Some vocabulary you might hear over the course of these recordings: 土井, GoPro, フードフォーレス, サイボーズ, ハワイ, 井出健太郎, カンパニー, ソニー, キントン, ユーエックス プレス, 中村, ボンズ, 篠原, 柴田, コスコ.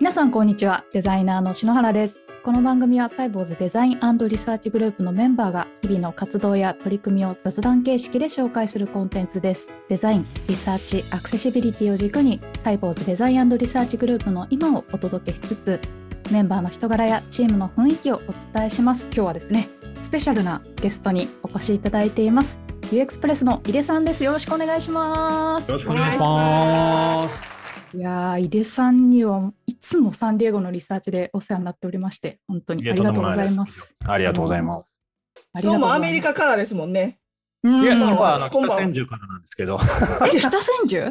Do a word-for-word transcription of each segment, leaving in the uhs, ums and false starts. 皆さんこんにちは。デザイナーの篠原です。この番組はサイボーズデザイン&リサーチグループのメンバーが日々の活動や取り組みを雑談形式で紹介するコンテンツです。デザイン、リサーチ、アクセシビリティを軸にサイボーズデザイン&リサーチグループの今をお届けしつつ、メンバーの人柄やチームの雰囲気をお伝えします。今日はですね、スペシャルなゲストにお越しいただいています。 ユーエックス プレスの井出さんです。よろしくお願いします。よろしくお願いします。いやー、井出さんにはいつもサンディエゴのリサーチでお世話になっておりまして、本当にありがとうございます。ありがとうございます。どうもアメリカからですもんね。いや、今はあの北千住からなんですけど。え、北千住？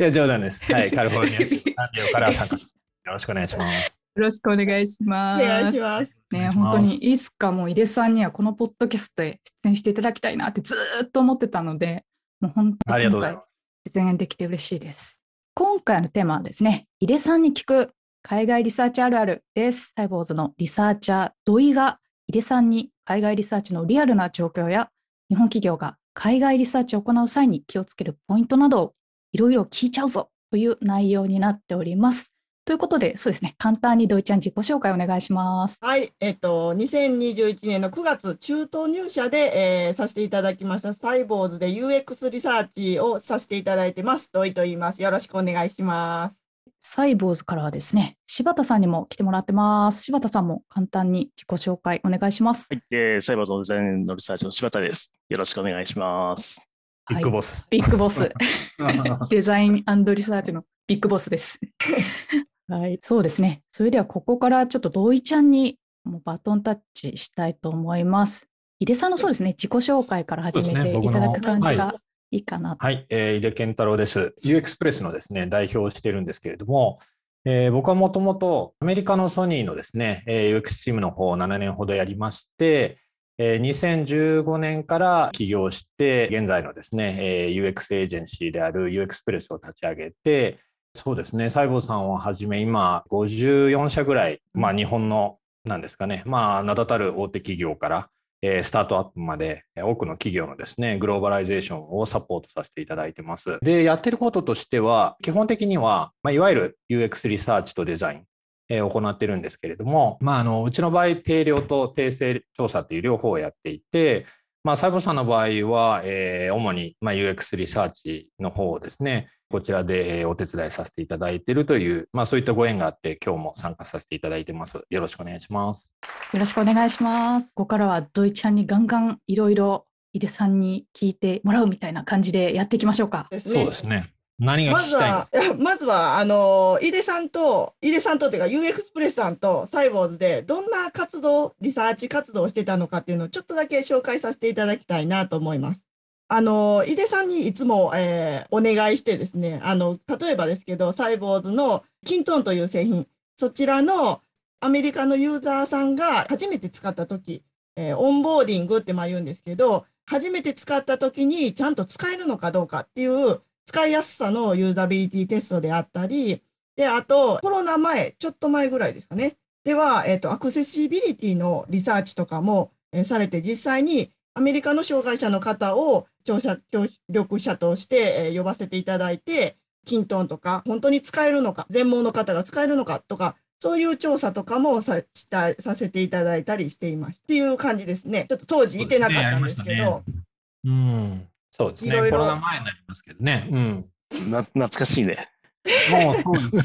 いや、冗談です。はい、カリフォルニア州サンディエゴから参加です。よろしくお願いします。よろしくお願いします。お願いします。ね、本当にいつかもう井出さんにはこのポッドキャストへ出演していただきたいなってずっと思ってたので、もう本当に今回実現できて嬉しいです。今回のテーマはですね、井出さんに聞く海外リサーチあるあるです。サイボーズのリサーチャー土井が井出さんに海外リサーチのリアルな状況や日本企業が海外リサーチを行う際に気をつけるポイントなどをいろいろ聞いちゃうぞという内容になっております。ということで、そうですね、簡単に土井ちゃん自己紹介お願いします。はい、えっと、にせんにじゅういちねんのくがつ中東入社で、えー、させていただきましたサイボーズで ユーエックス リサーチをさせていただいてます。土井と言います。よろしくお願いします。サイボーズからはですね、柴田さんにも来てもらってます。柴田さんも簡単に自己紹介お願いします。はい、えー、サイボーズのデザインのリサーチの柴田です。よろしくお願いします。ビッグボス、はい、ビッグボスデザイン&リサーチのビッグボスですはい、そうですね。それではここからちょっと土井ちゃんにもうバトンタッチしたいと思います。井出さんのそうですね、自己紹介から始めていただく感じがいいかなと。はい、はいえー、井出健太郎です。ユーエックス プレスのですね、代表をしているんですけれども、えー、僕はもともとアメリカのソニーのですね、えー、ユーエックス チームの方をななねんほどやりまして、えー、にせんじゅうごねんから起業して、現在のですね、えー、ユーエックス エージェンシーである ユーエックス プレスを立ち上げて、そうですね、サイボーズさんをはじめ今ごじゅうよんしゃぐらい、まあ、日本のなんですかね、まあ、名だたる大手企業から、えー、スタートアップまで多くの企業のですねグローバライゼーションをサポートさせていただいてます。で、やってることとしては基本的には、まあ、いわゆる ユーエックス リサーチとデザイン、えー、行ってるんですけれども、まあ、あのうちの場合定量と定性調査という両方をやっていて、まあ、サイボーズさんの場合は、えー、主に、まあ、ユーエックス リサーチの方をですねこちらでお手伝いさせていただいているという、まあ、そういったご縁があって今日も参加させていただいてます。よろしくお願いします。よろしくお願いします。ここからは土井ちゃんにガンガンいろいろ井出さんに聞いてもらうみたいな感じでやっていきましょうか。ですね、そうですね。何が聞きたいの？まずは、まずはあの井出さんと井出さんとというか ユーエックス プレスさんとサイボーズでどんな活動リサーチ活動をしてたのかっていうのをちょっとだけ紹介させていただきたいなと思います。あの井出さんにいつも、えー、お願いしてですね、あの例えばですけどサイボーズのキントンという製品、そちらのアメリカのユーザーさんが初めて使った時、えー、オンボーディングってまあ言うんですけど、初めて使った時にちゃんと使えるのかどうかっていう使いやすさのユーザビリティテストであったりで、あとコロナ前ちょっと前ぐらいですかねでは、えーと、アクセシビリティのリサーチとかも、えー、されて、実際にアメリカの障害者の方を聴力者として呼ばせていただいて、キントンとか本当に使えるのか、全盲の方が使えるのかとか、そういう調査とかも さ, したさせていただいたりしていますっていう感じですね。ちょっと当時いてなかったんですけど、う、ねうん、そうですね、いろいろコロナ前になりますけどね、うん、な懐かしいねもうそうですね、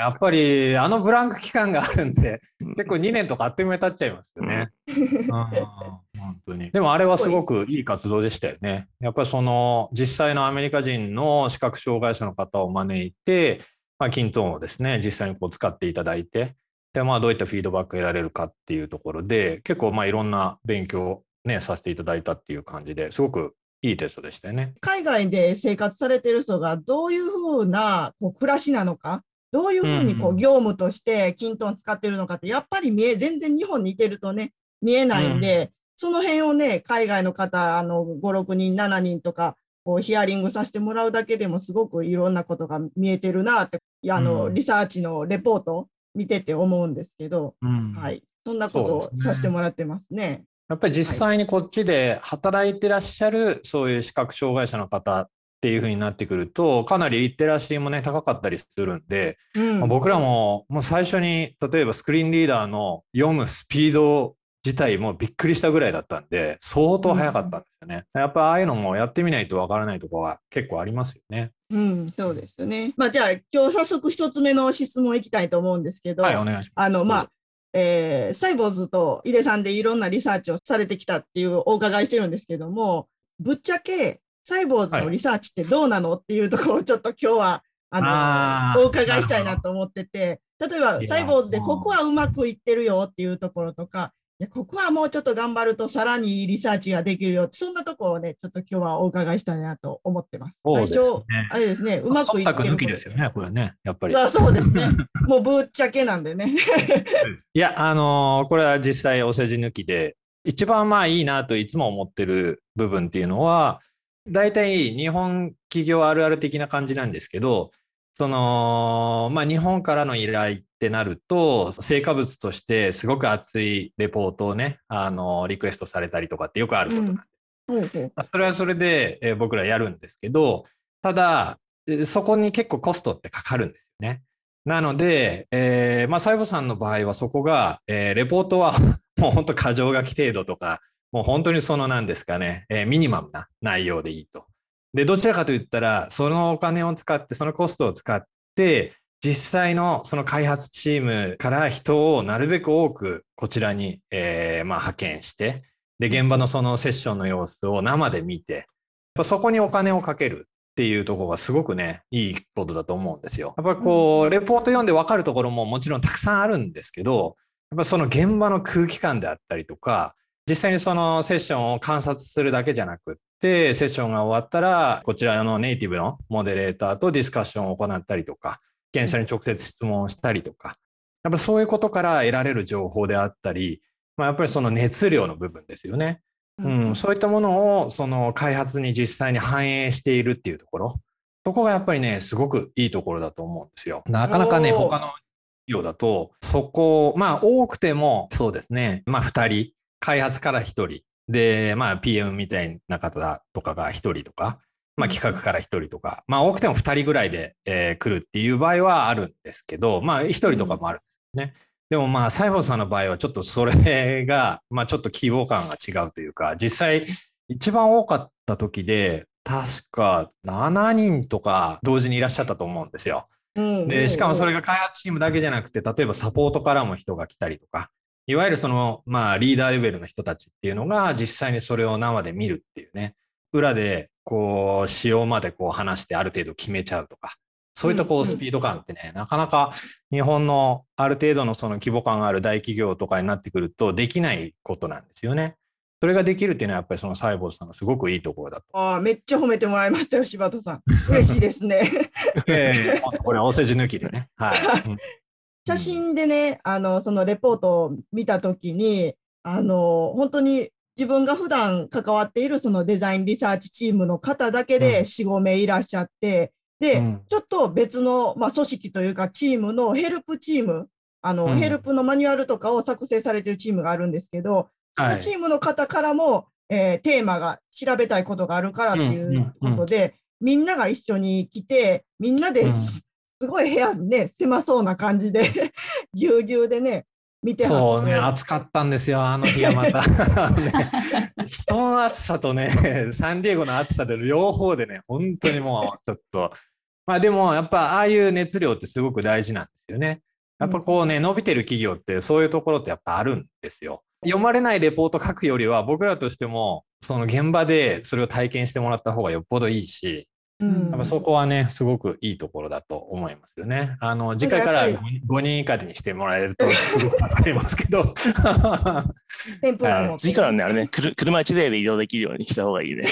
やっぱりあのブランク期間があるんで結構にねんとかあっという間に経っちゃいますよね、うん、あ本当に。でもあれはすごくいい活動でしたよね。やっぱりその実際のアメリカ人の視覚障害者の方を招いて、まあ、キントンをですね実際にこう使っていただいて、で、まあ、どういったフィードバックを得られるかっていうところで結構まあいろんな勉強を、ね、させていただいたっていう感じですごくいいテストでしたよね。海外で生活されている人がどういうふうなこう暮らしなのか、どういうふうにこう業務としてキントン使っているのかって、やっぱり見え全然日本にいてるとね見えないんで、うん、その辺をね海外の方あのごろくにんななにんとかこうヒアリングさせてもらうだけでもすごくいろんなことが見えてるなって、あの、うん、リサーチのレポート見てて思うんですけど、うんはい、そんなことをさせてもらってますね。やっぱり実際にこっちで働いてらっしゃるそういう視覚障害者の方っていう風になってくると、かなりリテラシーもね高かったりするんで、うんまあ、僕らももう最初に例えばスクリーンリーダーの読むスピード自体もびっくりしたぐらいだったんで、相当早かったんですよね、うん、やっぱああいうのもやってみないとわからないところは結構ありますよね。うん、そうですよね、まあ、じゃあ今日早速一つ目の質問いきたいと思うんですけど、はい、お願いします。あの、まあえー、サイボーズと井出さんでいろんなリサーチをされてきたっていうお伺いしてるんですけども、ぶっちゃけサイボーズのリサーチってどうなの、はい、っていうところをちょっと今日はあのあお伺いしたいなと思ってて、例えばサイボーズでここはうまくいってるよっていうところとか、いやここはもうちょっと頑張るとさらにリサーチができるよ、そんなところをねちょっと今日はお伺いしたいなと思ってます。そうですね、最初あれですね、うまくいってること抜きですよね、これね、やっぱり。そうですねもうぶっちゃけなんでねいやあのー、これは実際お世辞抜きで一番まあいいなといつも思ってる部分っていうのは、大体日本企業あるある的な感じなんですけど、そのまあ、日本からの依頼ってなると、成果物としてすごく熱いレポートをね、あのリクエストされたりとかってよくあることなんです、うん、それはそれで、えー、僕らやるんですけど、ただそこに結構コストってかかるんですよね。なので、えーまあ、サイボさんの場合はそこが、えー、レポートはもう本当過剰書き程度とか、もう本当にその何ですかね、えー、ミニマムな内容でいいと。でどちらかといったら、そのお金を使って、そのコストを使って、実際のその開発チームから人をなるべく多くこちらに、えーまあ、派遣して、で現場のそのセッションの様子を生で見て、やっぱそこにお金をかけるっていうところがすごくね、いいことだと思うんですよ。やっぱりこう、レポート読んで分かるところももちろんたくさんあるんですけど、やっぱその現場の空気感であったりとか、実際にそのセッションを観察するだけじゃなくって、セッションが終わったら、こちらのネイティブのモデレーターとディスカッションを行ったりとか、経営者に直接質問したりとか、やっぱそういうことから得られる情報であったり、まあ、やっぱりその熱量の部分ですよね。うん、そういったものをその開発に実際に反映しているっていうところ、そこがやっぱりね、すごくいいところだと思うんですよ。なかなかね、他の企業だと、そこ、まあ多くてもそうですね、まあふたり。開発からひとりで、まあ、ピーエム みたいな方とかがひとりとか、まあ、企画からひとりとか、まあ、多くてもふたりぐらいで、えー、来るっていう場合はあるんですけど、まあ、ひとりとかもあるんですね。でもまあサイボーズさんの場合はちょっとそれが、まあ、ちょっと希望感が違うというか、実際一番多かった時で確かななにんとか同時にいらっしゃったと思うんですよ。でしかもそれが開発チームだけじゃなくて、例えばサポートからも人が来たりとか、いわゆるその、まあ、リーダーレベルの人たちっていうのが実際にそれを生で見るっていうね、裏でこう仕様までこう話してある程度決めちゃうとか、そういったこうスピード感ってね、なかなか日本のある程度のその規模感がある大企業とかになってくるとできないことなんですよね。それができるっていうのはやっぱりそのサイボーズさんのすごくいいところだと。ああ、めっちゃ褒めてもらいましたよ、柴田さん。嬉しいですね。ええ、これお世辞抜きでね。はい。写真でね、あのそのレポートを見たときに、あの本当に自分が普段関わっているそのデザインリサーチチームの方だけでよん、ご名いらっしゃって、で、うん、ちょっと別の、まあ、組織というかチームのヘルプチーム、あの、うん、ヘルプのマニュアルとかを作成されているチームがあるんですけど、そのチームの方からも、えー、テーマが調べたいことがあるからっていうことで、うんうんうん、みんなが一緒に来て、みんなで、うんすごい部屋ね、狭そうな感じでぎゅうぎゅうでね、見てはった。そうね、暑かったんですよ、あの日はまた、ね、人の暑さとね、サンディエゴの暑さで両方でね、本当にもうちょっとまあでもやっぱああいう熱量ってすごく大事なんですよね。やっぱこうね、伸びてる企業ってそういうところってやっぱあるんですよ。読まれないレポート書くよりは、僕らとしてもその現場でそれを体験してもらった方がよっぽどいいし、うん、やっぱそこはね、すごくいいところだと思いますよね。あの次回からごにん以下にしてもらえるとすごく助かりますけど次からね、あれね、車いちだいで移動できるようにした方がいいね。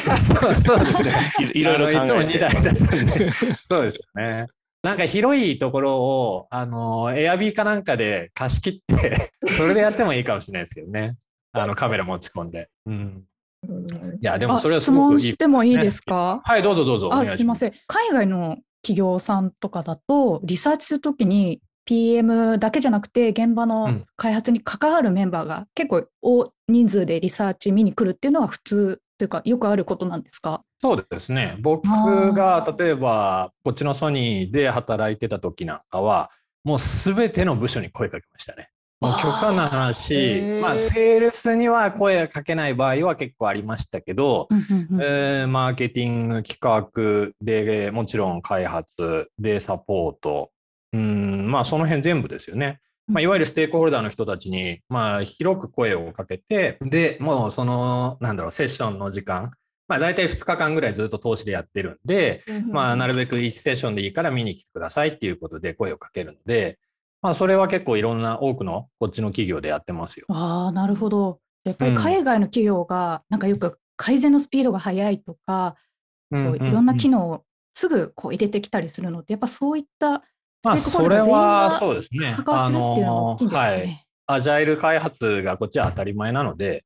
そうですねいろいろ考えて、あのいつもにだいだったんでそうですよね。なんか広いところをあのエアビーかなんかで貸し切ってそれでやってもいいかもしれないですけどね。あのカメラ持ち込んで、うんいやでもそれはすごくいい、ね、質問してもいいですか？はい、どうぞどうぞ。あ、お願いします。すいません。海外の企業さんとかだとリサーチするときに ピーエム だけじゃなくて現場の開発に関わるメンバーが結構大人数でリサーチ見に来るっていうのは普通というかよくあることなんですか？そうですね、僕が例えばこっちのソニーで働いてた時なんかはもうすべての部署に声かけましたね。もう極端な話、まあ、セールスには声かけない場合は結構ありましたけど、えー、マーケティング、企画でもちろん開発でサポート、うん、まあ、その辺全部ですよね。まあ、いわゆるステークホルダーの人たちに、まあ、広く声をかけて、でもうそのなんだろうセッションの時間、まあ、大体ふつかかんぐらいずっと通しでやってるんで、まあ、なるべくいちセッションでいいから見に来てくださいっていうことで声をかけるので、まあ、それは結構いろんな多くのこっちの企業でやってますよ。ああ、なるほど。やっぱり海外の企業がなんかよく改善のスピードが速いとか、うん、こういろんな機能をすぐこう入れてきたりするので、やっぱそういったまあ、それはそうですね。あの、はい。アジャイル開発がこっちは当たり前なので、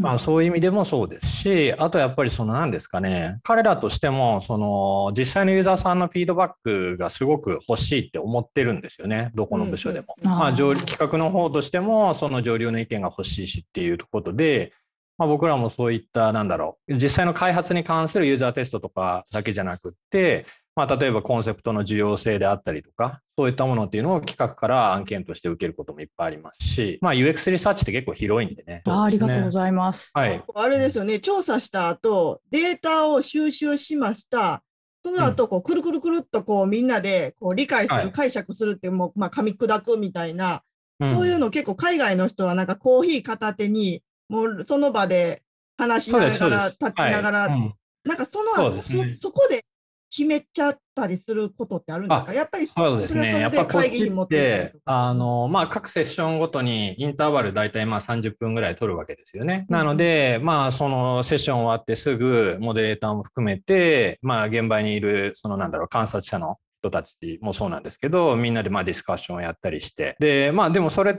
まあ、そういう意味でもそうですし、あとやっぱりその何ですかね、彼らとしてもその実際のユーザーさんのフィードバックがすごく欲しいって思ってるんですよね、どこの部署でも。うんうん、まあ、上企画の方としてもその上流の意見が欲しいしっていうことで、まあ、僕らもそういったなんだろう実際の開発に関するユーザーテストとかだけじゃなくって、まあ、例えばコンセプトの重要性であったりとかそういったものっていうのを企画から案件として受けることもいっぱいありますし、まあ、ユーエックス リサーチって結構広いんでね。あ、ありがとうございます、はい、あれですよね、調査した後データを収集しました、その後こうくるくるくるっとこうみんなでこう理解する、はい、解釈するってもう、まあ、噛み砕くみたいな、うん、そういうの結構海外の人はなんかコーヒー片手にもうその場で話しながら立ちながら、はい、うん、なんかその そ,、ね、そ, そこで決めちゃったりすることってあるんですか？やっぱりそうですね。やっぱ会議に持ってあの、まあ、各セッションごとにインターバル大体まあさんじゅっぷんぐらい取るわけですよね。うん、なので、まあ、そのセッション終わってすぐモデレーターも含めて、まあ、現場にいるそのなんだろう観察者の人たちもそうなんですけど、みんなでまあディスカッションをやったりして、で、まあ、でもそれっ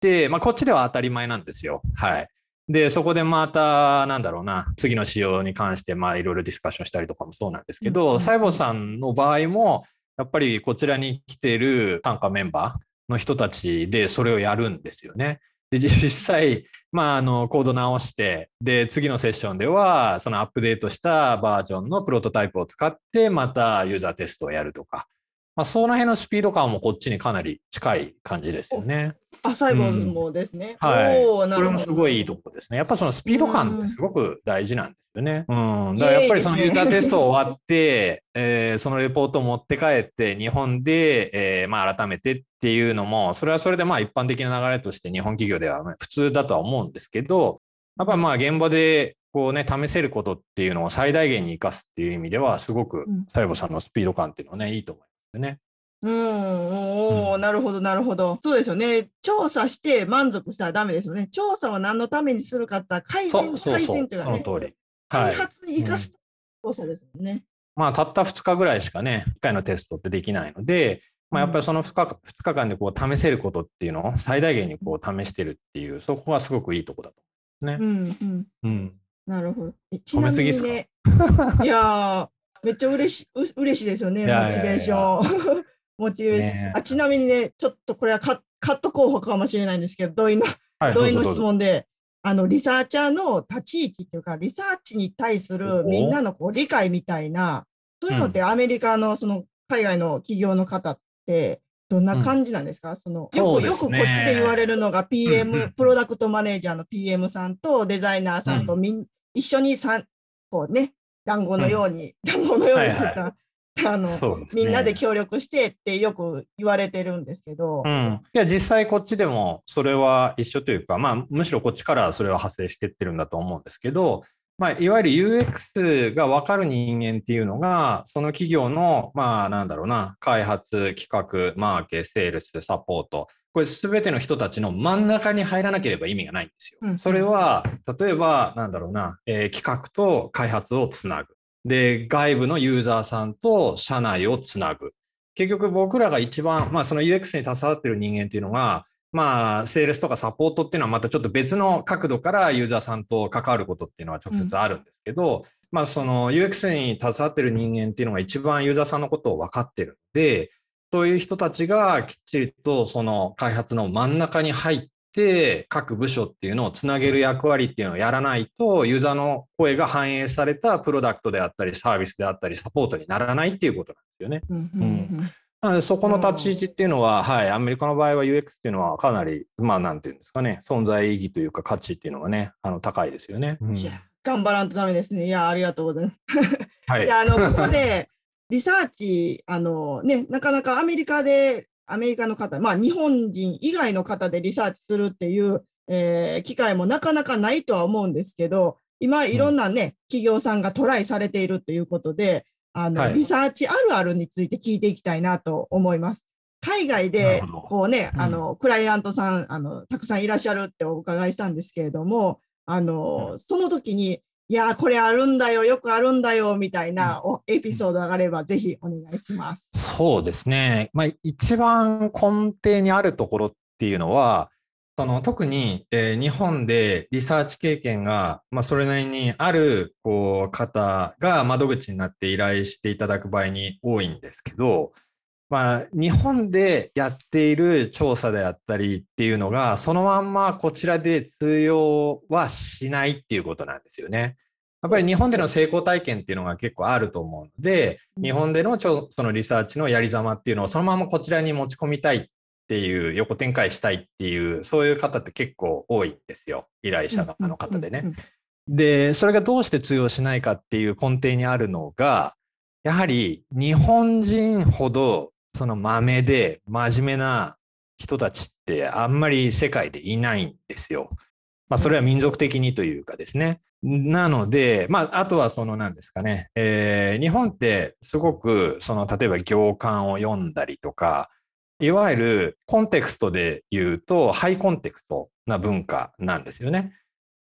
て、まあ、こっちでは当たり前なんですよ。はい。でそこでまたなんだろうな次の仕様に関してまあいろいろディスカッションしたりとかもそうなんですけど、サイボさんの場合もやっぱりこちらに来ている参加メンバーの人たちでそれをやるんですよね。で実際、まあ、あのコード直してで次のセッションではそのアップデートしたバージョンのプロトタイプを使ってまたユーザーテストをやるとか。まあ、その辺のスピード感もこっちにかなり近い感じですよね。あ、サイボもですね。うん、はい。これもすごいいいところですね。やっぱそのスピード感ってすごく大事なんですよね。うん。うん、だからやっぱりそのユーザーテスト終わって、えー、そのレポートを持って帰って日本で、えー、まあ改めてっていうのも、それはそれでまあ一般的な流れとして日本企業では普通だとは思うんですけど、やっぱまあ現場でこうね、試せることっていうのを最大限に生かすっていう意味では、すごくサイボさんのスピード感っていうのはね、いいと思います。ね、うん、お、うん、なるほどなるほど、そうですよね。調査して満足したらダメですよね。調査は何のためにするかって改善改善というかね、その通り、開発に生かす調査ですよね。うん、まあたったふつかぐらいしかねいっかいのテストってできないので、まあ、やっぱりそのふつかかんでこう試せることっていうのを最大限にこう試してるっていう、そこはすごくいいとこだと思うんですね。うんうん、うん、なるほど。ちなみにねいやめっちゃ嬉し嬉しいですよね、モチベーション。モチベーション。ね、あ、ちなみにね、ちょっとこれはカッ、カット候補かもしれないんですけど、同意の、はい、同意の質問で、あの、リサーチャーの立ち位置っていうか、リサーチに対するみんなのこう理解みたいな、そういうのってアメリカの、その、海外の企業の方って、どんな感じなんですか？その、よく、よくこっちで言われるのが、ピーエム、プロダクトマネージャーの ピーエム さんとデザイナーさんとみん、うん、一緒にさん、こうね、団子のように、うん、団子のようにって言ったあの、ね、みんなで協力してってよく言われてるんですけど、うん、いや実際こっちでもそれは一緒というか、まあ、むしろこっちからそれは派生してってるんだと思うんですけど、まあ、いわゆる ユーエックス が分かる人間っていうのがその企業の、まあ、なんだろうな開発、企画、マーケ、セールス、サポート、これすべての人たちの真ん中に入らなければ意味がないんですよ。うん、それは例えばなんだろうな、えー、企画と開発をつなぐ、で外部のユーザーさんと社内をつなぐ、結局僕らが一番、まあ、その ユーエックス に携わっている人間っていうのが、まあ、セールスとかサポートっていうのはまたちょっと別の角度からユーザーさんと関わることっていうのは直接あるんですけど、うん、まあ、その ユーエックス に携わっている人間っていうのが一番ユーザーさんのことを分かってるんで、そういう人たちがきっちりとその開発の真ん中に入って各部署っていうのをつなげる役割っていうのをやらないと、ユーザーの声が反映されたプロダクトであったりサービスであったりサポートにならないっていうことなんですよね。うんうんうん、なのでそこの立ち位置っていうのは、はい、アメリカの場合は ユーエックス っていうのはかなり、まあなんていうんですかね、存在意義というか価値っていうのがね、あの高いですよね。うん、いや頑張らんとダメですね。いやありがとうございます。はい、いやあのここでリサーチあのね、なかなかアメリカでアメリカの方、まあ、日本人以外の方でリサーチするっていう、えー、機会もなかなかないとは思うんですけど、今いろんな、ね、うん、企業さんがトライされているということで、あの、はい、リサーチあるあるについて聞いていきたいなと思います。海外でこう、ね、あのクライアントさんあのたくさんいらっしゃるってお伺いしたんですけれども、あの、うん、その時にいやこれあるんだよ、よくあるんだよみたいなエピソードがあればぜひお願いします。そうですね、まあ、一番根底にあるところっていうのは、その特に、えー、日本でリサーチ経験が、まあ、それなりにあるこう方が窓口になって依頼していただく場合に多いんですけど、まあ、日本でやっている調査であったりっていうのがそのまんまこちらで通用はしないっていうことなんですよね。やっぱり日本での成功体験っていうのが結構あると思うので、日本でのそのリサーチのやりざまっていうのをそのままこちらに持ち込みたいっていう、横展開したいっていう、そういう方って結構多いんですよ、依頼者側の方でね。でそれがどうして通用しないかっていう根底にあるのが、やはり日本人ほどその豆で真面目な人たちってあんまり世界でいないんですよ。まあ、それは民族的にというかですね。なので、まあ、あとはその何ですかね、えー、日本ってすごくその例えば行間を読んだりとか、いわゆるコンテクストで言うとハイコンテクストな文化なんですよね。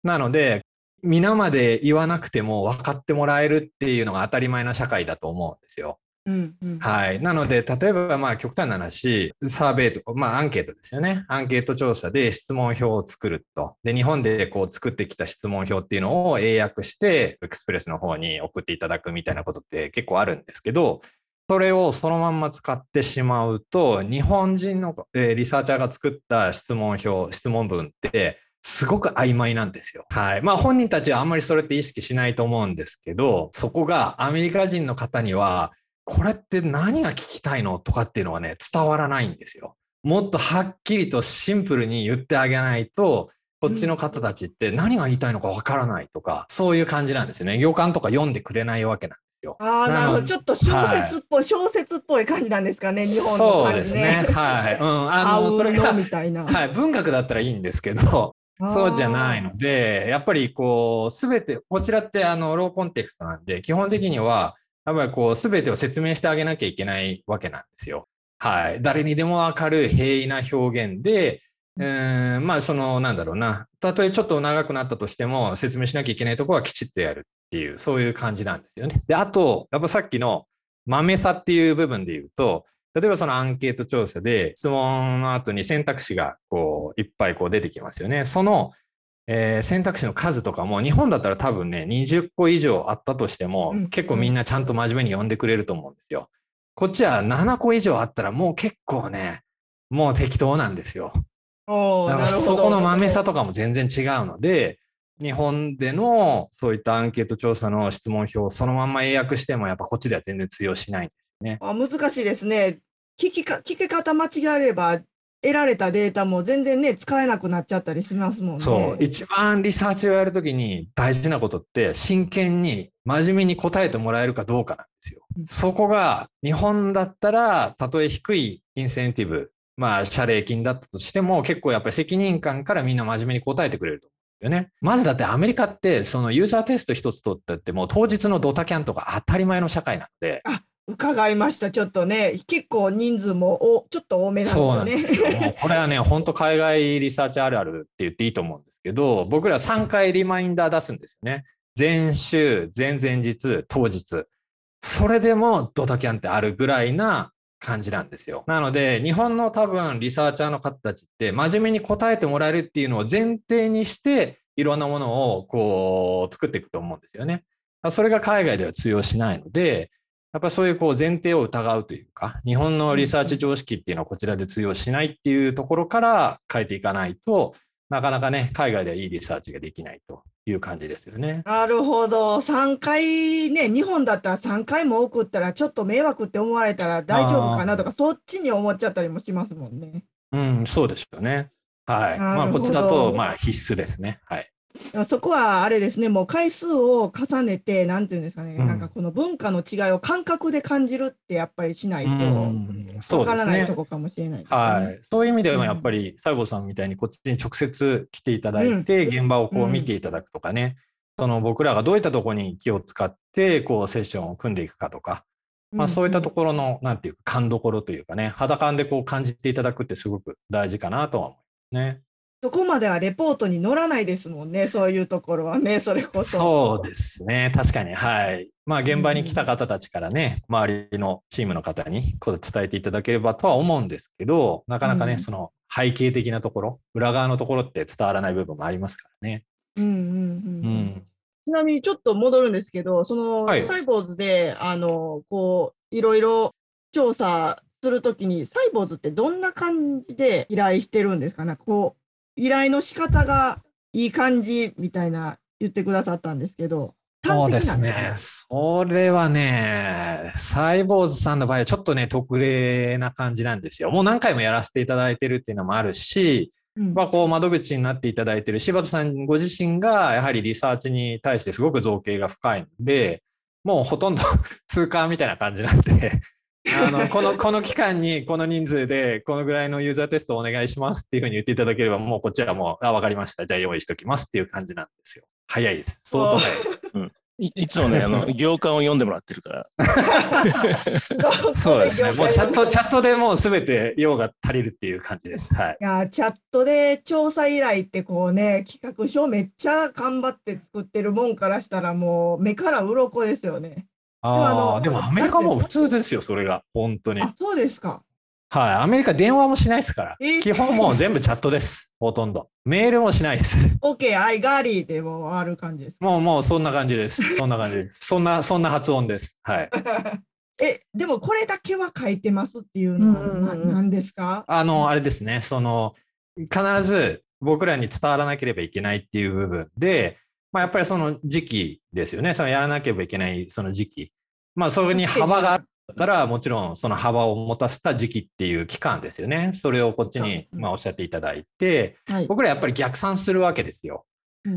なので皆まで言わなくても分かってもらえるっていうのが当たり前な社会だと思うんですよ。うんうん、はい、なので例えばまあ極端な話、サーベイとか、まあ、アンケートですよね。アンケート調査で質問票を作ると、で日本でこう作ってきた質問票っていうのを英訳してユーエックスプレスの方に送っていただくみたいなことって結構あるんですけど、それをそのまんま使ってしまうと、日本人の、えー、リサーチャーが作った質問票質問文ってすごく曖昧なんですよ。はい。まあ本人たちはあんまりそれって意識しないと思うんですけど、そこがアメリカ人の方にはこれって何が聞きたいのとかっていうのはね、伝わらないんですよ。もっとはっきりとシンプルに言ってあげないと、こっちの方たちって何が言いたいのかわからないとか、そういう感じなんですよね。行間とか読んでくれないわけなんですよ。ああ、なるほど。ちょっと小説っぽい、はい、小説っぽい感じなんですかね、日本の感じね。そうですね。はい。うん。あの、それがみたいな。はい。文学だったらいいんですけど、そうじゃないので、やっぱりこう、すべて、こちらってあの、ローコンテクストなんで、基本的には、やっぱりこう全てを説明してあげなきゃいけないわけなんですよ。はい、誰にでも分かる平易な表現で、うーん、まあそのなんだろうな、たとえちょっと長くなったとしても説明しなきゃいけないところはきちっとやるっていう、そういう感じなんですよね。であとやっぱさっきの豆さっていう部分で言うと、例えばそのアンケート調査で質問の後に選択肢がこういっぱいこう出てきますよね。そのえー、選択肢の数とかも日本だったら多分ねにじゅっこ以上あったとしても、うん、結構みんなちゃんと真面目に読んでくれると思うんですよ。こっちはななこ以上あったらもう結構ね、もう適当なんですよ。おー、だからそこの豆さとかも全然違うので、日本でのそういったアンケート調査の質問票をそのまんま英訳してもやっぱこっちでは全然通用しないんですね。あ、難しいですね。聞きか、聞き方間違えれば得られたデータも全然ね使えなくなっちゃったりしますもんね。そう、一番リサーチをやるときに大事なことって真剣に真面目に答えてもらえるかどうかなんですよ。うん、そこが日本だったらたとえ低いインセンティブ、まあ謝礼金だったとしても結構やっぱり責任感からみんな真面目に答えてくれると思うんだよね。まずだってアメリカってそのユーザーテスト一つ取ったってもう当日のドタキャンとか当たり前の社会なんで。あ、伺いました。ちょっとね、結構人数もおちょっと多めなんですよね。そうなんですよ。これはね、本当海外リサーチあるあるって言っていいと思うんですけど、僕らさんかいリマインダー出すんですよね。前週、前々日、当日。それでもドタキャンってあるぐらいな感じなんですよ。なので、日本の多分リサーチャーの方たちって、真面目に答えてもらえるっていうのを前提にして、いろんなものをこう作っていくと思うんですよね。それが海外では通用しないので、やっぱりそういうこう前提を疑うというか、日本のリサーチ常識っていうのはこちらで通用しないっていうところから変えていかないと、なかなかね、海外ではいいリサーチができないという感じですよね。なるほど。さんかいね、日本だったらさんかいも多くったらちょっと迷惑って思われたら大丈夫かなとか、そっちに思っちゃったりもしますもんね。うん、そうですよね。はい。まあ、こっちだとまあ必須ですね。はい。そこはあれですね、もう回数を重ねて、なんていうんですかね、うん、なんかこの文化の違いを感覚で感じるって、やっぱりしないと、わからないとこかもしれないですね。はい、そういう意味では、やっぱり、西郷さんみたいにこっちに直接来ていただいて、うん、現場をこう見ていただくとかね、うん、その僕らがどういったところに気を使って、こう、セッションを組んでいくかとか、まあ、そういったところの、なんていうか、勘どころというかね、肌感でこう感じていただくって、すごく大事かなとは思いますね。そこまではレポートに載らないですもんね、そういうところはね、それこそ。そうですね、確かに、はい。まあ、現場に来た方たちからね、うん、周りのチームの方にこう伝えていただければとは思うんですけど、なかなかね、うん、その背景的なところ、裏側のところって伝わらない部分もありますからね。うんうんうんうん、ちなみにちょっと戻るんですけど、その、はい、サイボーズであのこういろいろ調査するときに、サイボーズってどんな感じで依頼してるんですかね。こう依頼の仕方がいい感じみたいな言ってくださったんですけど、そうですね。それはね、サイボーズさんの場合はちょっとね、特例な感じなんですよ。もう何回もやらせていただいてるっていうのもあるし、うん、まあこう窓口になっていただいてる柴田さんご自身がやはりリサーチに対してすごく造形が深いので、もうほとんど通過みたいな感じなんで。あのこのこの期間にこの人数でこのぐらいのユーザーテストをお願いしますっていうふうに言っていただければ、もうこちらも、あ、分かりました、じゃあ用意しておきますっていう感じなんですよ。早いです、相当早いです、うん、い, いつもね、あの行間を読んでもらってるからそうですね、もうチャットチャットでもうすべて用が足りるっていう感じです、はい、いやチャットで調査依頼ってこうね、企画書めっちゃ頑張って作ってるもんからしたら、もう目から鱗ですよね。あでもアメリカも普通ですよ、それが。本当に。あ、そうですか。はい、アメリカ電話もしないですから、えー、基本もう全部チャットですほとんど。メールもしないです。 OK I got it でもある感じですか。もうもうそんな感じです、そんな感じです。そんなそんな発音です、はいえ、でもこれだけは書いてますっていうのは何ですか。あのあれですね、その必ず僕らに伝わらなければいけないっていう部分で、まあ、やっぱりその時期ですよね。そのやらなければいけないその時期。まあ、それに幅があったら、もちろんその幅を持たせた時期っていう期間ですよね。それをこっちにまあおっしゃっていただいて、僕らやっぱり逆算するわけですよ。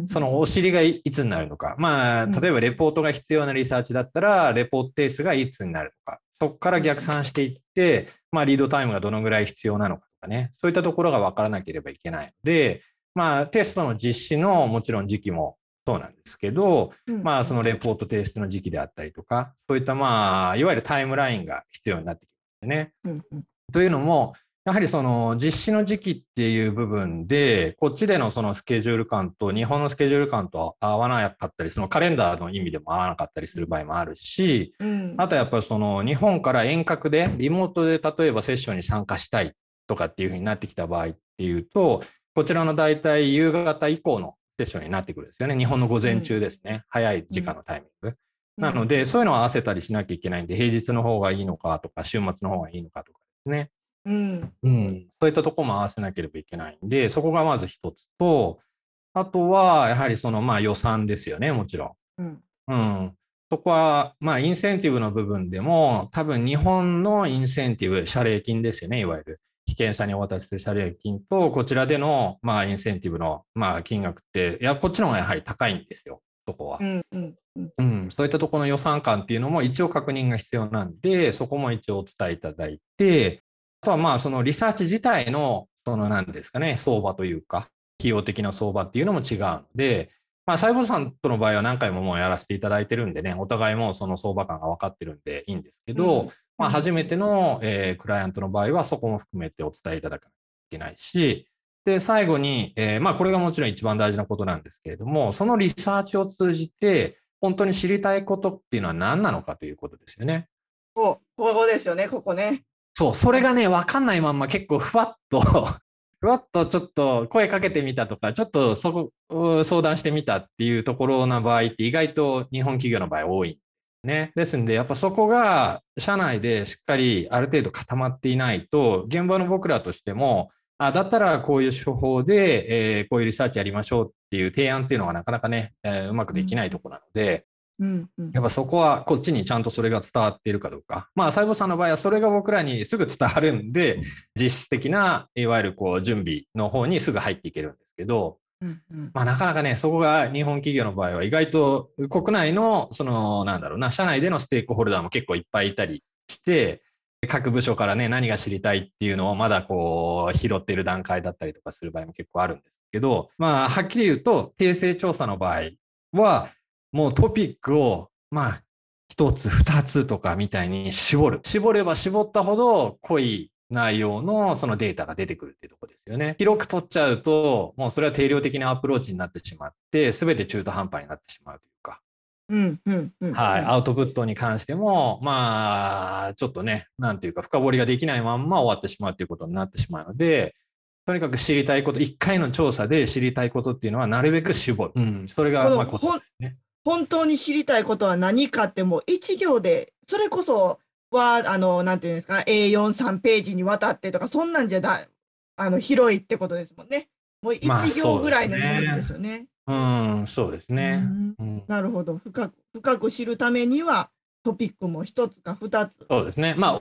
そのお尻がいつになるのか。まあ、例えばレポートが必要なリサーチだったら、レポート提出がいつになるのか。そこから逆算していって、まあ、リードタイムがどのぐらい必要なのかとかね。そういったところが分からなければいけないので、まあ、テストの実施のもちろん時期もそうなんですけど、まあ、そのレポート提出の時期であったりとか、そういった、まあ、いわゆるタイムラインが必要になってきますね、うんうん。というのも、やはりその実施の時期っていう部分で、こっちでのそのスケジュール感と日本のスケジュール感と合わなかったり、そのカレンダーの意味でも合わなかったりする場合もあるし、うん、あとやっぱりその日本から遠隔で、リモートで例えばセッションに参加したいとかっていうふうになってきた場合っていうと、こちらの大体夕方以降のセッションになってくるんですよね。日本の午前中ですね、うん、早い時間のタイミング、うん、なのでそういうのを合わせたりしなきゃいけないんで、平日の方がいいのかとか週末の方がいいのかとかですね、うんうん、そういったとこも合わせなければいけないんで、そこがまず一つと、あとはやはりそのまあ予算ですよね、もちろん、うんうん、そこはまあインセンティブの部分でも、多分日本のインセンティブ、謝礼金ですよね、いわゆる被験者にお渡しする謝礼金と、こちらでのまあインセンティブのまあ金額って、いやこっちの方がやはり高いんですよ、そこは、うんうんうん、そういったところの予算感っていうのも一応確認が必要なんで、そこも一応お伝えいただいて、あとはまあそのリサーチ自体のその何ですかね、相場というか費用的な相場っていうのも違うので、まあ西郷さんとの場合は何回ももうやらせていただいてるんでね、お互いもうその相場感が分かってるんでいいんですけど、うん、まあ、初めての、えー、クライアントの場合はそこも含めてお伝えいただかなきゃいけないし、で最後に、えーまあ、これがもちろん一番大事なことなんですけれども、そのリサーチを通じて本当に知りたいことっていうのは何なのかということですよね。お、ここですよね、ここね。そう、それがね分かんないまんま、結構ふわっとふわっとちょっと声かけてみたとか、ちょっとそこ相談してみたっていうところな場合って、意外と日本企業の場合多いんね。ですんでやっぱそこが社内でしっかりある程度固まっていないと、現場の僕らとしてもあだったらこういう手法で、えー、こういうリサーチやりましょうっていう提案っていうのがなかなかね、えー、うまくできないところなので、うんうん、やっぱそこはこっちにちゃんとそれが伝わっているかどうか、まあ、細胞さんの場合はそれが僕らにすぐ伝わるんで、実質的ないわゆるこう準備の方にすぐ入っていけるんですけど、うんうん、まあ、なかなかねそこが日本企業の場合は意外と国内のそのなんだろうな社内でのステークホルダーも結構いっぱいいたりして、各部署からね何が知りたいっていうのをまだこう拾っている段階だったりとかする場合も結構あるんですけど、まあはっきり言うと定性調査の場合はもうトピックをまあ一つ二つとかみたいに絞る、絞れば絞ったほど濃い内容のそのデータが出てくるっていうところですよね。広く取っちゃうともうそれは定量的なアプローチになってしまって、全て中途半端になってしまうというか、うんうんうん、はい、アウトプットに関してもまあちょっとねなんていうか深掘りができないまんま終わってしまうということになってしまうので、とにかく知りたいこと、いっかいの調査で知りたいことっていうのはなるべく絞る、うん、それがまあコツですね。本当に知りたいことは何かってもう一行で、それこそはあのなんていうんですか エーよんじゅうさん ページにわたってとかそんなんじゃだあの広いってことですもんね。もういち行ぐらいのものですよね。うん、そうですね。うん、なるほど。深く深く知るためにはトピックも一つか二つ。そうですね。まあ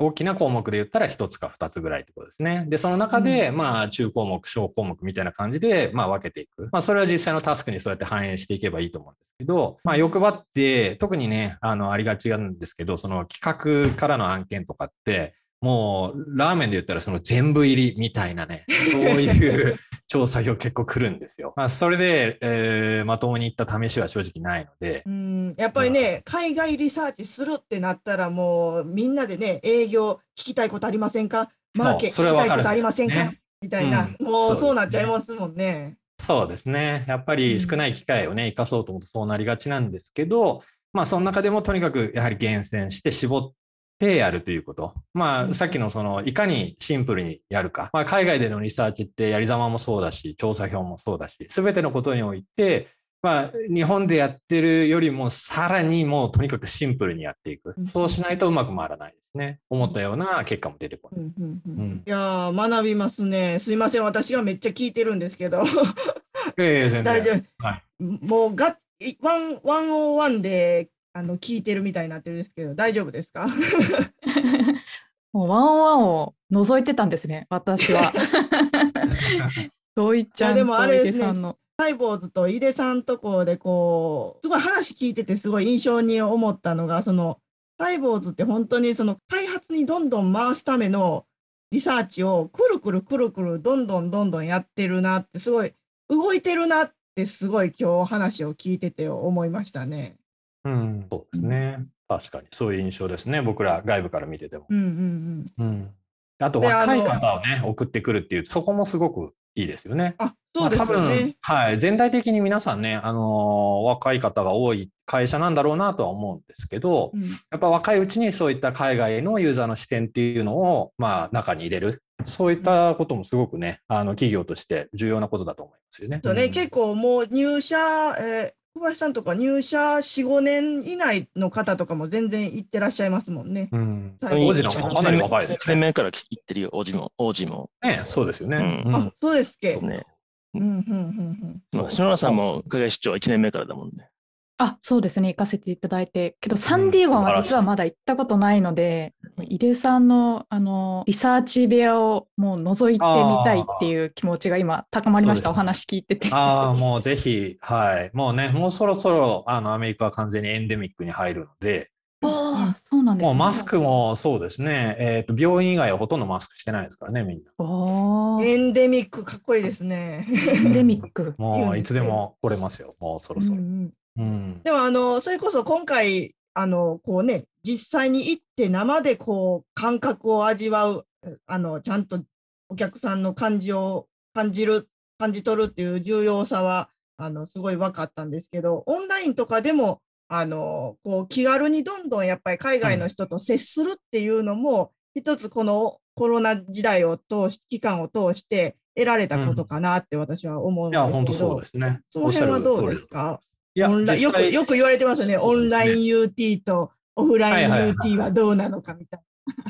大きな項目で言ったら一つか二つぐらいってことですね。でその中で、うん、まあ中項目小項目みたいな感じでまあ分けていく。まあそれは実際のタスクにそうやって反映していけばいいと思うんですけど、まあ欲張って特にねあのありがちなんですけど、その企画からの案件とかってもうラーメンで言ったらその全部入りみたいなね、そういう調査票結構来るんですよ。まあそれで、えー、まともにいった試しは正直ないので、うん、やっぱりね、まあ、海外リサーチするってなったらもうみんなでね、営業聞きたいことありませんか、マーケ聞きたいことありませんか、ね、みたいな、うん、もうそうなっちゃいますもんね。そうですね。やっぱり少ない機会をね生かそうと思うとそうなりがちなんですけど、まあその中でもとにかくやはり厳選して絞ってでやるということ。まあ、さっきのその、いかにシンプルにやるか。まあ、海外でのリサーチって、やりざまもそうだし、調査票もそうだし、すべてのことにおいて、まあ、日本でやってるよりも、さらにもう、とにかくシンプルにやっていく。そうしないとうまく回らないですね。思ったような結果も出てこない。うんうんうんうん、いやー、学びますね。すいません。私がめっちゃ聞いてるんですけど。いやいや、全然。大丈夫。はい、もうが、ワン、ワンオーワンで、あの聞いてるみたいになってるんですけど大丈夫ですか？もうワンワンを覗いてたんですね私は。どういっちゃんと井出さんのサイボーズと井出さんとこでこうすごい話聞いててすごい印象に思ったのが、そのサイボーズって本当にその開発にどんどん回すためのリサーチをくるくるくるくるどんどんどんどんやってるなって、すごい動いてるなってすごい今日話を聞いてて思いましたね。うん、そうですね、うん、確かにそういう印象ですね、僕ら外部から見てても、うんうんうんうん、あと若い方をね送ってくるっていう、そこもすごくいいですよね。あ、そうですよね、まあ、はい、全体的に皆さんね、あのー、若い方が多い会社なんだろうなとは思うんですけど、うん、やっぱ若いうちにそういった海外のユーザーの視点っていうのを、まあ、中に入れる、そういったこともすごくね、あの企業として重要なことだと思いますよね。そうね、うん、結構もう入社、えー小林さんとか入社 よん,ご 年以内の方とかも全然行ってらっしゃいますもんね。うん。王子の方かなり若いですね。せん名から行ってるよ、王子も。王子も。ね、そうですよね。うん、あ、そうですっけ。そうね。うんうんうんうん。まあ、篠原さんも海外出張はいちねんめからだもんね。あ、そうですね。行かせていただいて。けど、サンディエゴは実はまだ行ったことないので、うん、井出さんの、あの、リサーチ部屋をもう覗いてみたいっていう気持ちが今高まりました。お話聞いてて。ああ、もうぜひ、はい。もうね、もうそろそろ、あの、アメリカは完全にエンデミックに入るので、ああ、そうなんですね。もうマスクもそうですね。えっと、病院以外はほとんどマスクしてないですからね、みんな。おー。エンデミック、かっこいいですね。エンデミック。もういつでも来れますよ、もうそろそろ。うん、うん、でもあのそれこそ今回あのこう、ね、実際に行って生でこう感覚を味わう、あのちゃんとお客さんの感じを感じる感じ取るっていう重要さはあのすごい分かったんですけど、オンラインとかでもあのこう気軽にどんどんやっぱり海外の人と接するっていうのも、うん、一つこのコロナ時代を通し期間を通して得られたことかなって私は思うんですけど、うん、いや本当そうですね。その辺はどうですか？いや、よく、よく言われてますよね。オンライン ユーティー とオフライン ユーティー はどうなのかみたい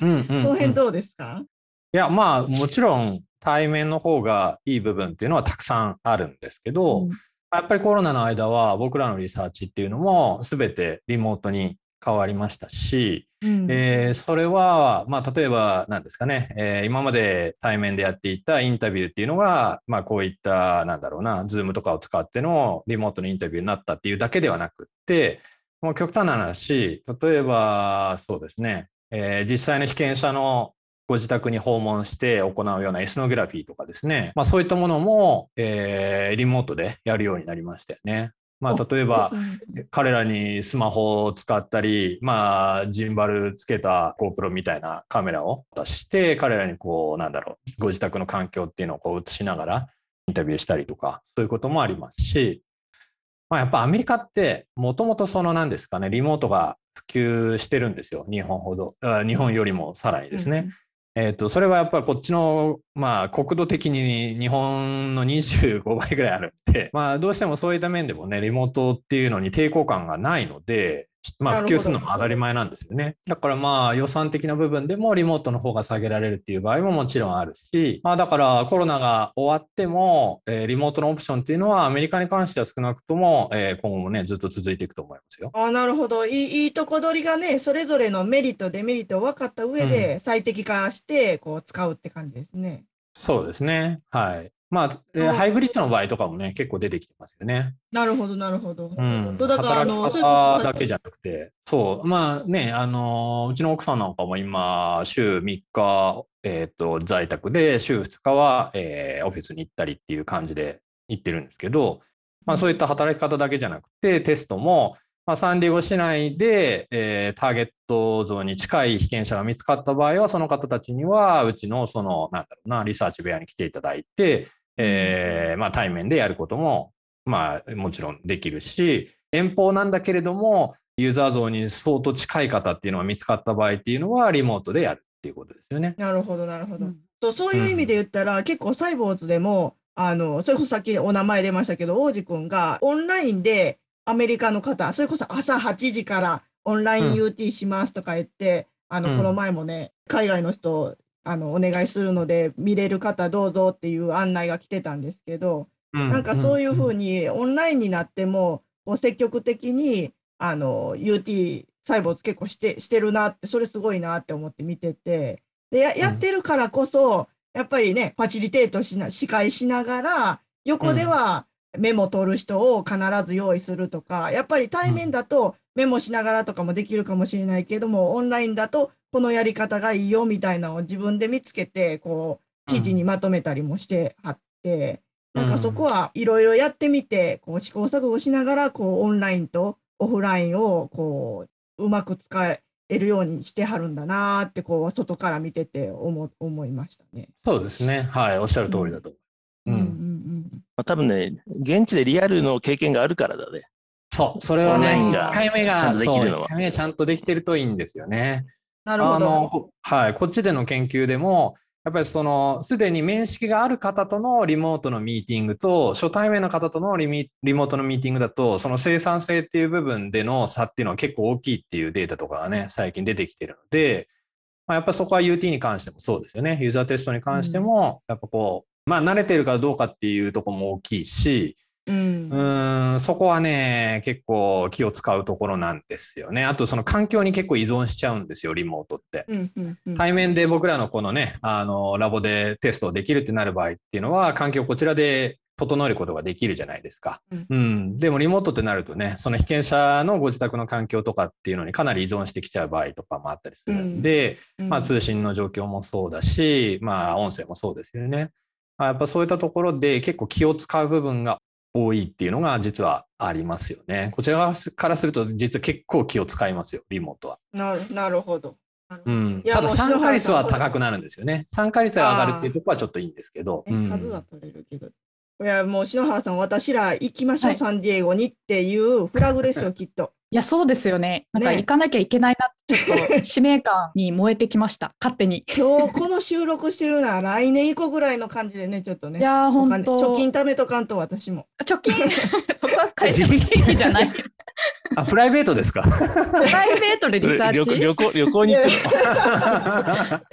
な。その辺どうですか？いや、まあ、もちろん対面の方がいい部分っていうのはたくさんあるんですけど、うん、やっぱりコロナの間は僕らのリサーチっていうのも全てリモートに変わりましたし、うん、えー、それは、まあ、例えば何ですかね、えー、今まで対面でやっていたインタビューっていうのが、まあ、こういったなんだろうな Zoom とかを使ってのリモートのインタビューになったっていうだけではなくって、もう極端な話、例えばそうですね、えー、実際の被験者のご自宅に訪問して行うようなエスノグラフィーとかですね、まあ、そういったものも、えー、リモートでやるようになりましたよね。まあ、例えば彼らにスマホを使ったり、まあ、ジンバルつけた GoPro みたいなカメラを出して彼らにこうなんだろうご自宅の環境っていうのをこう映しながらインタビューしたりとか、そういうこともありますし、まあ、やっぱアメリカってもともとその何ですかね、リモートが普及してるんですよ、日本ほど、日本よりもさらにですね。うん、えーと、それはやっぱりこっちの、まあ、国土的に日本のにじゅうごばいぐらいあるんで、まあ、どうしてもそういった面でもね、リモートっていうのに抵抗感がないので、まあ、普及するのも当たり前なんですよね。だからまあ予算的な部分でもリモートの方が下げられるっていう場合ももちろんあるし、まあ、だからコロナが終わっても、えー、リモートのオプションっていうのはアメリカに関しては少なくとも、えー、今後もねずっと続いていくと思いますよ。あ、なるほど。いい、いいとこ取りがね、それぞれのメリットデメリットを分かった上で最適化してこう使うって感じですね。うん、そうですね、はい。まあ、えー、ハイブリッドの場合とかもね、結構出てきてますよね。なるほど、なるほど。うん、だから、あの、働き方だけじゃなくて、そう、まあね、あの、うちの奥さんなんかも今、週みっか、えっと、在宅で、週ふつかは、えー、オフィスに行ったりっていう感じで行ってるんですけど、まあ、そういった働き方だけじゃなくて、テストも、まあ、サンディエゴ市内で、えー、ターゲット像に近い被験者が見つかった場合は、その方たちには、うちの、その、なんだろうな、リサーチ部屋に来ていただいて、えーまあ、対面でやることも、まあ、もちろんできるし、遠方なんだけれどもユーザー像に相当近い方っていうのが見つかった場合っていうのはリモートでやるっていうことですよね。なるほど、なるほど。そう、そういう意味で言ったら、うん、結構サイボーズでもあのそれこそさっきお名前出ましたけど、王子くんがオンラインでアメリカの方、それこそ朝はちじからオンライン ユーティー しますとか言って、うん、あのこの前もね、海外の人あのお願いするので見れる方どうぞっていう案内が来てたんですけど、うん、なんかそういうふうにオンラインになってもこう積極的にあの ユーティー 細胞結構して、してるなって、それすごいなって思って見てて、で や, やってるからこそやっぱりね、ファシリテートしな司会しながら横ではメモ取る人を必ず用意するとか、やっぱり対面だとメモしながらとかもできるかもしれないけども、オンラインだとこのやり方がいいよみたいなのを自分で見つけてこう記事にまとめたりもしてはって、うん、なんかそこはいろいろやってみてこう試行錯誤しながらこうオンラインとオフラインをこううまく使えるようにしてはるんだなってこう外から見てて 思, 思いましたね。そうですね、はい、おっしゃる通りだと。多分ね、現地でリアルの経験があるからだね。そう、それはね、いっかいめがちゃんとできるのは、いっかいめちゃんとできてるといいんですよね。なるほど。あの、はい、こっちでの研究でもやっぱりそのすでに面識がある方とのリモートのミーティングと初対面の方との リ, ミリモートのミーティングだと、その生産性っていう部分での差っていうのは結構大きいっていうデータとかがね最近出てきてるので、まあ、やっぱそこは ユーティー に関してもそうですよね。ユーザーテストに関してもやっぱこう、まあ、慣れてるかどうかっていうところも大きいし、うん、うーん、そこはね結構気を使うところなんですよね。あとその環境に結構依存しちゃうんですよ、リモートって、うんうんうん、対面で僕らのこのねあのラボでテストできるってなる場合っていうのは環境をこちらで整えることができるじゃないですか、うんうん、でもリモートってなるとね、その被験者のご自宅の環境とかっていうのにかなり依存してきちゃう場合とかもあったりするんで、うんうん、まあ、通信の状況もそうだし、まあ、音声もそうですよね。やっぱそういったところで結構気を使う部分が多いっていうのが実はありますよね。こちらからすると実は結構気を使いますよ、リモートは。なる、なるほど。うん、ただ参加率は高くなるんですよね。参加率が上がるっていうところはちょっといいんですけど、うん、数は取れるけど、いやもう篠原さん、私ら行きましょう、はい、サンディエゴにっていうフラグですよきっといやそうですよね。なんか行かなきゃいけないなって、ね、ちょっと使命感に燃えてきました勝手に。今日この収録してるのは来年以降ぐらいの感じでね、ちょっとね。いや本当貯金貯めとかんと私も。貯金そこは会社の経費じゃない。あ、プライベートですか。プライベートでリサーチ。旅行、旅行に行ってます。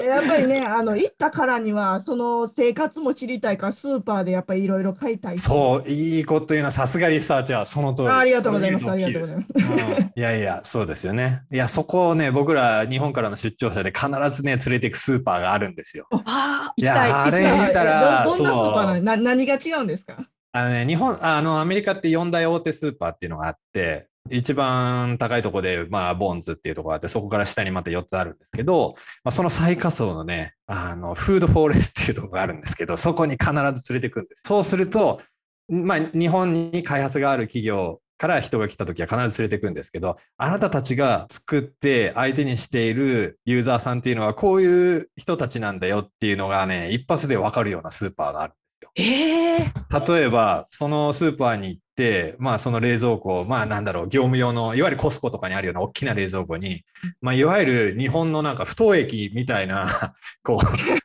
やっぱりね、あの行ったからにはその生活も知りたいからスーパーでやっぱりいろいろ買いたい。そう、いいこと言うのはさすがリサーチはその通り。ありがとうございます。ありがとうございます。いやいや、そうですよね。いやそこをね、僕ら日本からの出張者で必ずね連れていくスーパーがあるんですよ。ああ、行きたい。あれ見たらどんなスーパーなの？な、何が違うんですか？あのね、日本、あのアメリカってよん大大手スーパーっていうのがあって。一番高いとこで、まあ、ボンズっていうとこがあって、そこから下にまたよっつあるんですけど、まあ、その最下層のね、あの、フードフォーレスっていうとこがあるんですけど、そこに必ず連れてくんです。そうすると、まあ、日本に開発がある企業から人が来たときは必ず連れてくんですけど、あなたたちが作って相手にしているユーザーさんっていうのは、こういう人たちなんだよっていうのがね、一発でわかるようなスーパーがある。えー、例えばそのスーパーに行って、まあ、その冷蔵庫、まあ、なんだろう業務用のいわゆるコスコとかにあるような大きな冷蔵庫に、まあ、いわゆる日本のなんか不凍液みたいなこ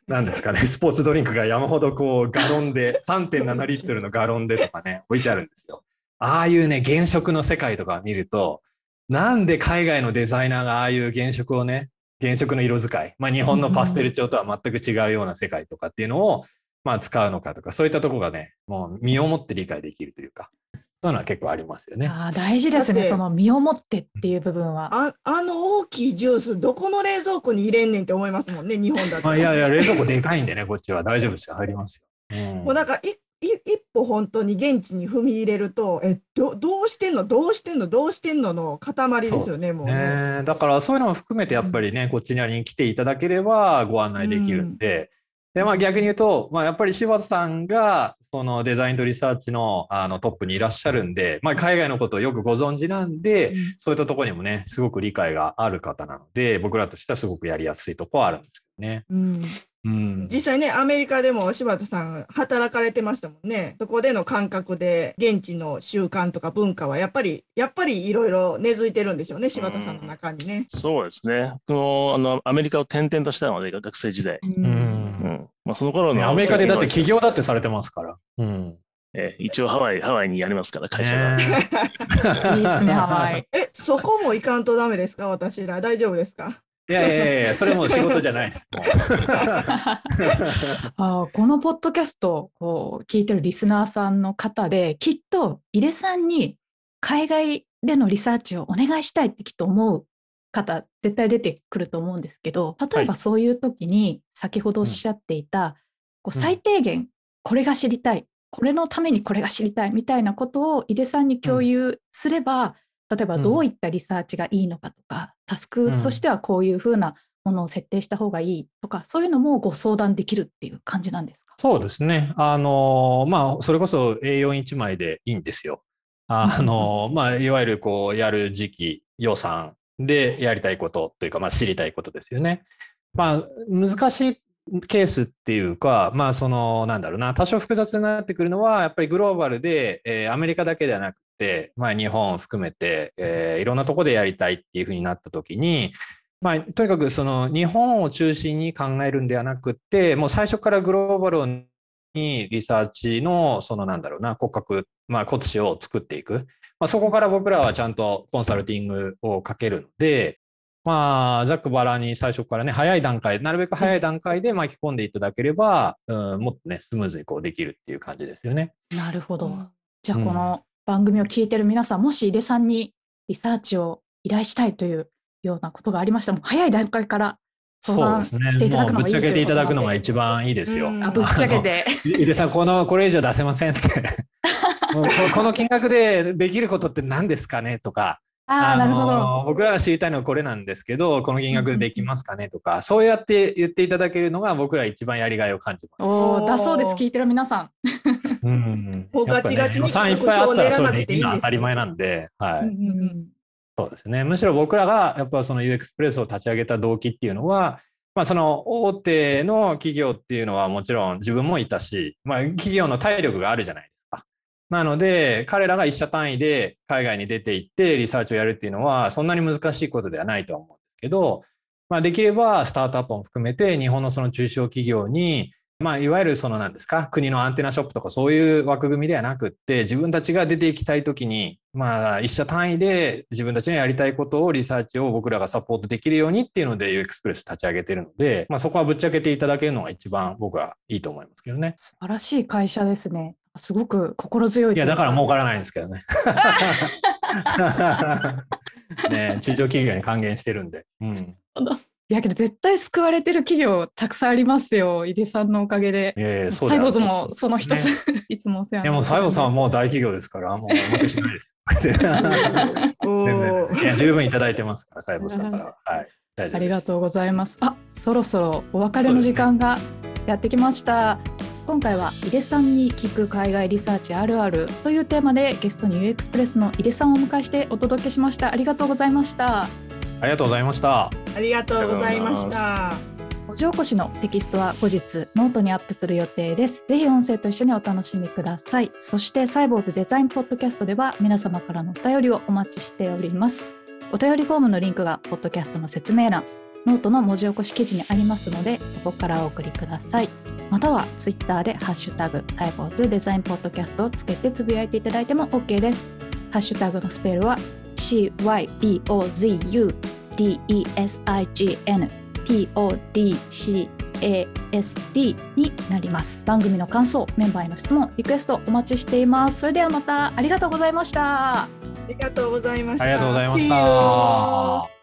うなんですかねスポーツドリンクが山ほどこうガロンで さんてんなな リットルのガロンでとかね置いてあるんですよ。ああいうね原色の世界とか見るとなんで海外のデザイナーがああいう原色をね原色の色使い、まあ、日本のパステル調とは全く違うような世界とかっていうのをまあ使うのかとかそういったところがねもう身をもって理解できるというかそういうのは結構ありますよね。あ、大事ですねその身をもってっていう部分は あ, あの大きいジュースどこの冷蔵庫に入れんねんって思いますもんね日本だと。あ、いやいや冷蔵庫でかいんでねこっちは大丈夫ですよ入りますよ、うん、もうなんかいい一歩本当に現地に踏み入れるとえ ど, どうしてんのどうしてんのどうしてんのの塊ですよ ね, もうね。だからそういうのも含めてやっぱりね、うん、こっちに来ていただければご案内できるんで、うんでまあ、逆に言うと、まあ、やっぱり柴田さんがそのデザインとリサーチ の, あのトップにいらっしゃるんで、まあ、海外のことをよくご存知なんで、うん、そういったところにもねすごく理解がある方なので僕らとしてはすごくやりやすいところはあるんですけどね、うんうん、実際ねアメリカでも柴田さん働かれてましたもんね。そこでの感覚で現地の習慣とか文化はやっぱりやっぱりいろいろ根付いてるんでしょうね柴田さんの中にね、うん、そうですねのあのアメリカを転々としたので学生時代、うんうんまあ、その頃のアメリカでだって起業だってされてますから、うんえー、一応ハワイハワイにありますから会社が、ね、いいですねハワイ。えそこも行かんとダメですか私ら大丈夫ですか。いやいやいやそれも仕事じゃないあこのポッドキャストを聞いてるリスナーさんの方できっと井出さんに海外でのリサーチをお願いしたいってきっと思う方絶対出てくると思うんですけど例えばそういう時に先ほどおっしゃっていた、はい、こう最低限これが知りたい、うん、これのためにこれが知りたいみたいなことを井出さんに共有すれば、うん例えばどういったリサーチがいいのかとか、うん、タスクとしてはこういうふうなものを設定した方がいいとか、うん、そういうのもご相談できるっていう感じなんですか。そうですね。あのまあそれこそ エーよんいち 枚でいいんですよ。あのまあいわゆるこうやる時期予算でやりたいことというかまあ知りたいことですよね。まあ難しいケースっていうか、まあそのなんだろうな多少複雑になってくるのはやっぱりグローバルで、えー、アメリカだけではなく。でまあ、日本を含めて、えー、いろんなところでやりたいっていうふうになったときに、まあ、とにかくその日本を中心に考えるんではなくてもう最初からグローバルにリサーチ の, そのなんだろうな骨格、まあ、骨子を作っていく、まあ、そこから僕らはちゃんとコンサルティングをかけるので、まあ、ざっくばらんに最初からね早い段階なるべく早い段階で巻き込んでいただければ、うん、もっとねスムーズにこうできるっていう感じですよね。なるほど。じゃあこの、うん番組を聞いてる皆さんもし井出さんにリサーチを依頼したいというようなことがありましたらもう早い段階から相談していただくのがいいということで、そうですね、もうぶっちゃけていただくのが一番いいですよ。あぶっちゃけて井出さん こ, のこれ以上出せませんってもう こ, この金額でできることって何ですかねとかああなるほど僕らが知りたいのはこれなんですけどこの金額でできますかねとか、うん、そうやって言っていただけるのが僕ら一番やりがいを感じます。おだそうです。聞いてる皆さん、うんうん、ガチガチに予算いっぱいあったらそれできるのは当たり前なんで、はいうんうん、そうですね。むしろ僕らがやっぱその ユーエックス プレスを立ち上げた動機っていうのは、まあ、その大手の企業っていうのはもちろん自分もいたし、まあ、企業の体力があるじゃないですか。なので彼らがいっ社単位で海外に出ていってリサーチをやるっていうのはそんなに難しいことではないとは思うんですけど、まあ、できればスタートアップも含めて日本のその中小企業に、まあ、いわゆるその何ですか、国のアンテナショップとかそういう枠組みではなくって、自分たちが出ていきたいときに、まあ、いっ社単位で自分たちのやりたいことをリサーチを僕らがサポートできるようにっていうので ユーエックス プレス立ち上げてるので、まあ、そこはぶっちゃけていただけるのが一番僕はいいと思いますけどね。素晴らしい会社ですね。すごく心強い。いやだから儲からないんですけどね。ね、中小企業に還元してるんで、うん、いやけど絶対救われてる企業たくさんありますよ、井出さんのおかげで。いやいや、サイボーズもその一つ、ね、いつもお世話になって。いやもうサイボーズさんはもう大企業ですからもうおまけしないですよ。いや十分いただいてますからサイボーズさんから、はい、大丈夫です。ありがとうございます。あ、そろそろお別れの時間がやってきました、ね。今回は井出さんに聞く海外リサーチあるあるというテーマでゲストに ユーエックス プレスの井出さんをお迎えしてお届けしました。ありがとうございました。ありがとうございました。ありがとうございました。文字起こしのテキストは後日ノートにアップする予定です。ぜひ音声と一緒にお楽しみください。そしてサイボーズデザインポッドキャストでは皆様からのお便りをお待ちしております。お便りフォームのリンクがポッドキャストの説明欄、ノートの文字起こし記事にありますので、ここからお送りください。またはツイッターでハッシュタグサイボーズデザインポッドキャストをつけてつぶやいていただいても OK です。ハッシュタグのスペルは シーワイビーオーズユーディーイーエスアイジーエヌピーオーディーシーエーエスディー になります。番組の感想、メンバーへの質問、リクエストお待ちしています。それではまた。ありがとうございました。ありがとうございました。ありがとうございました。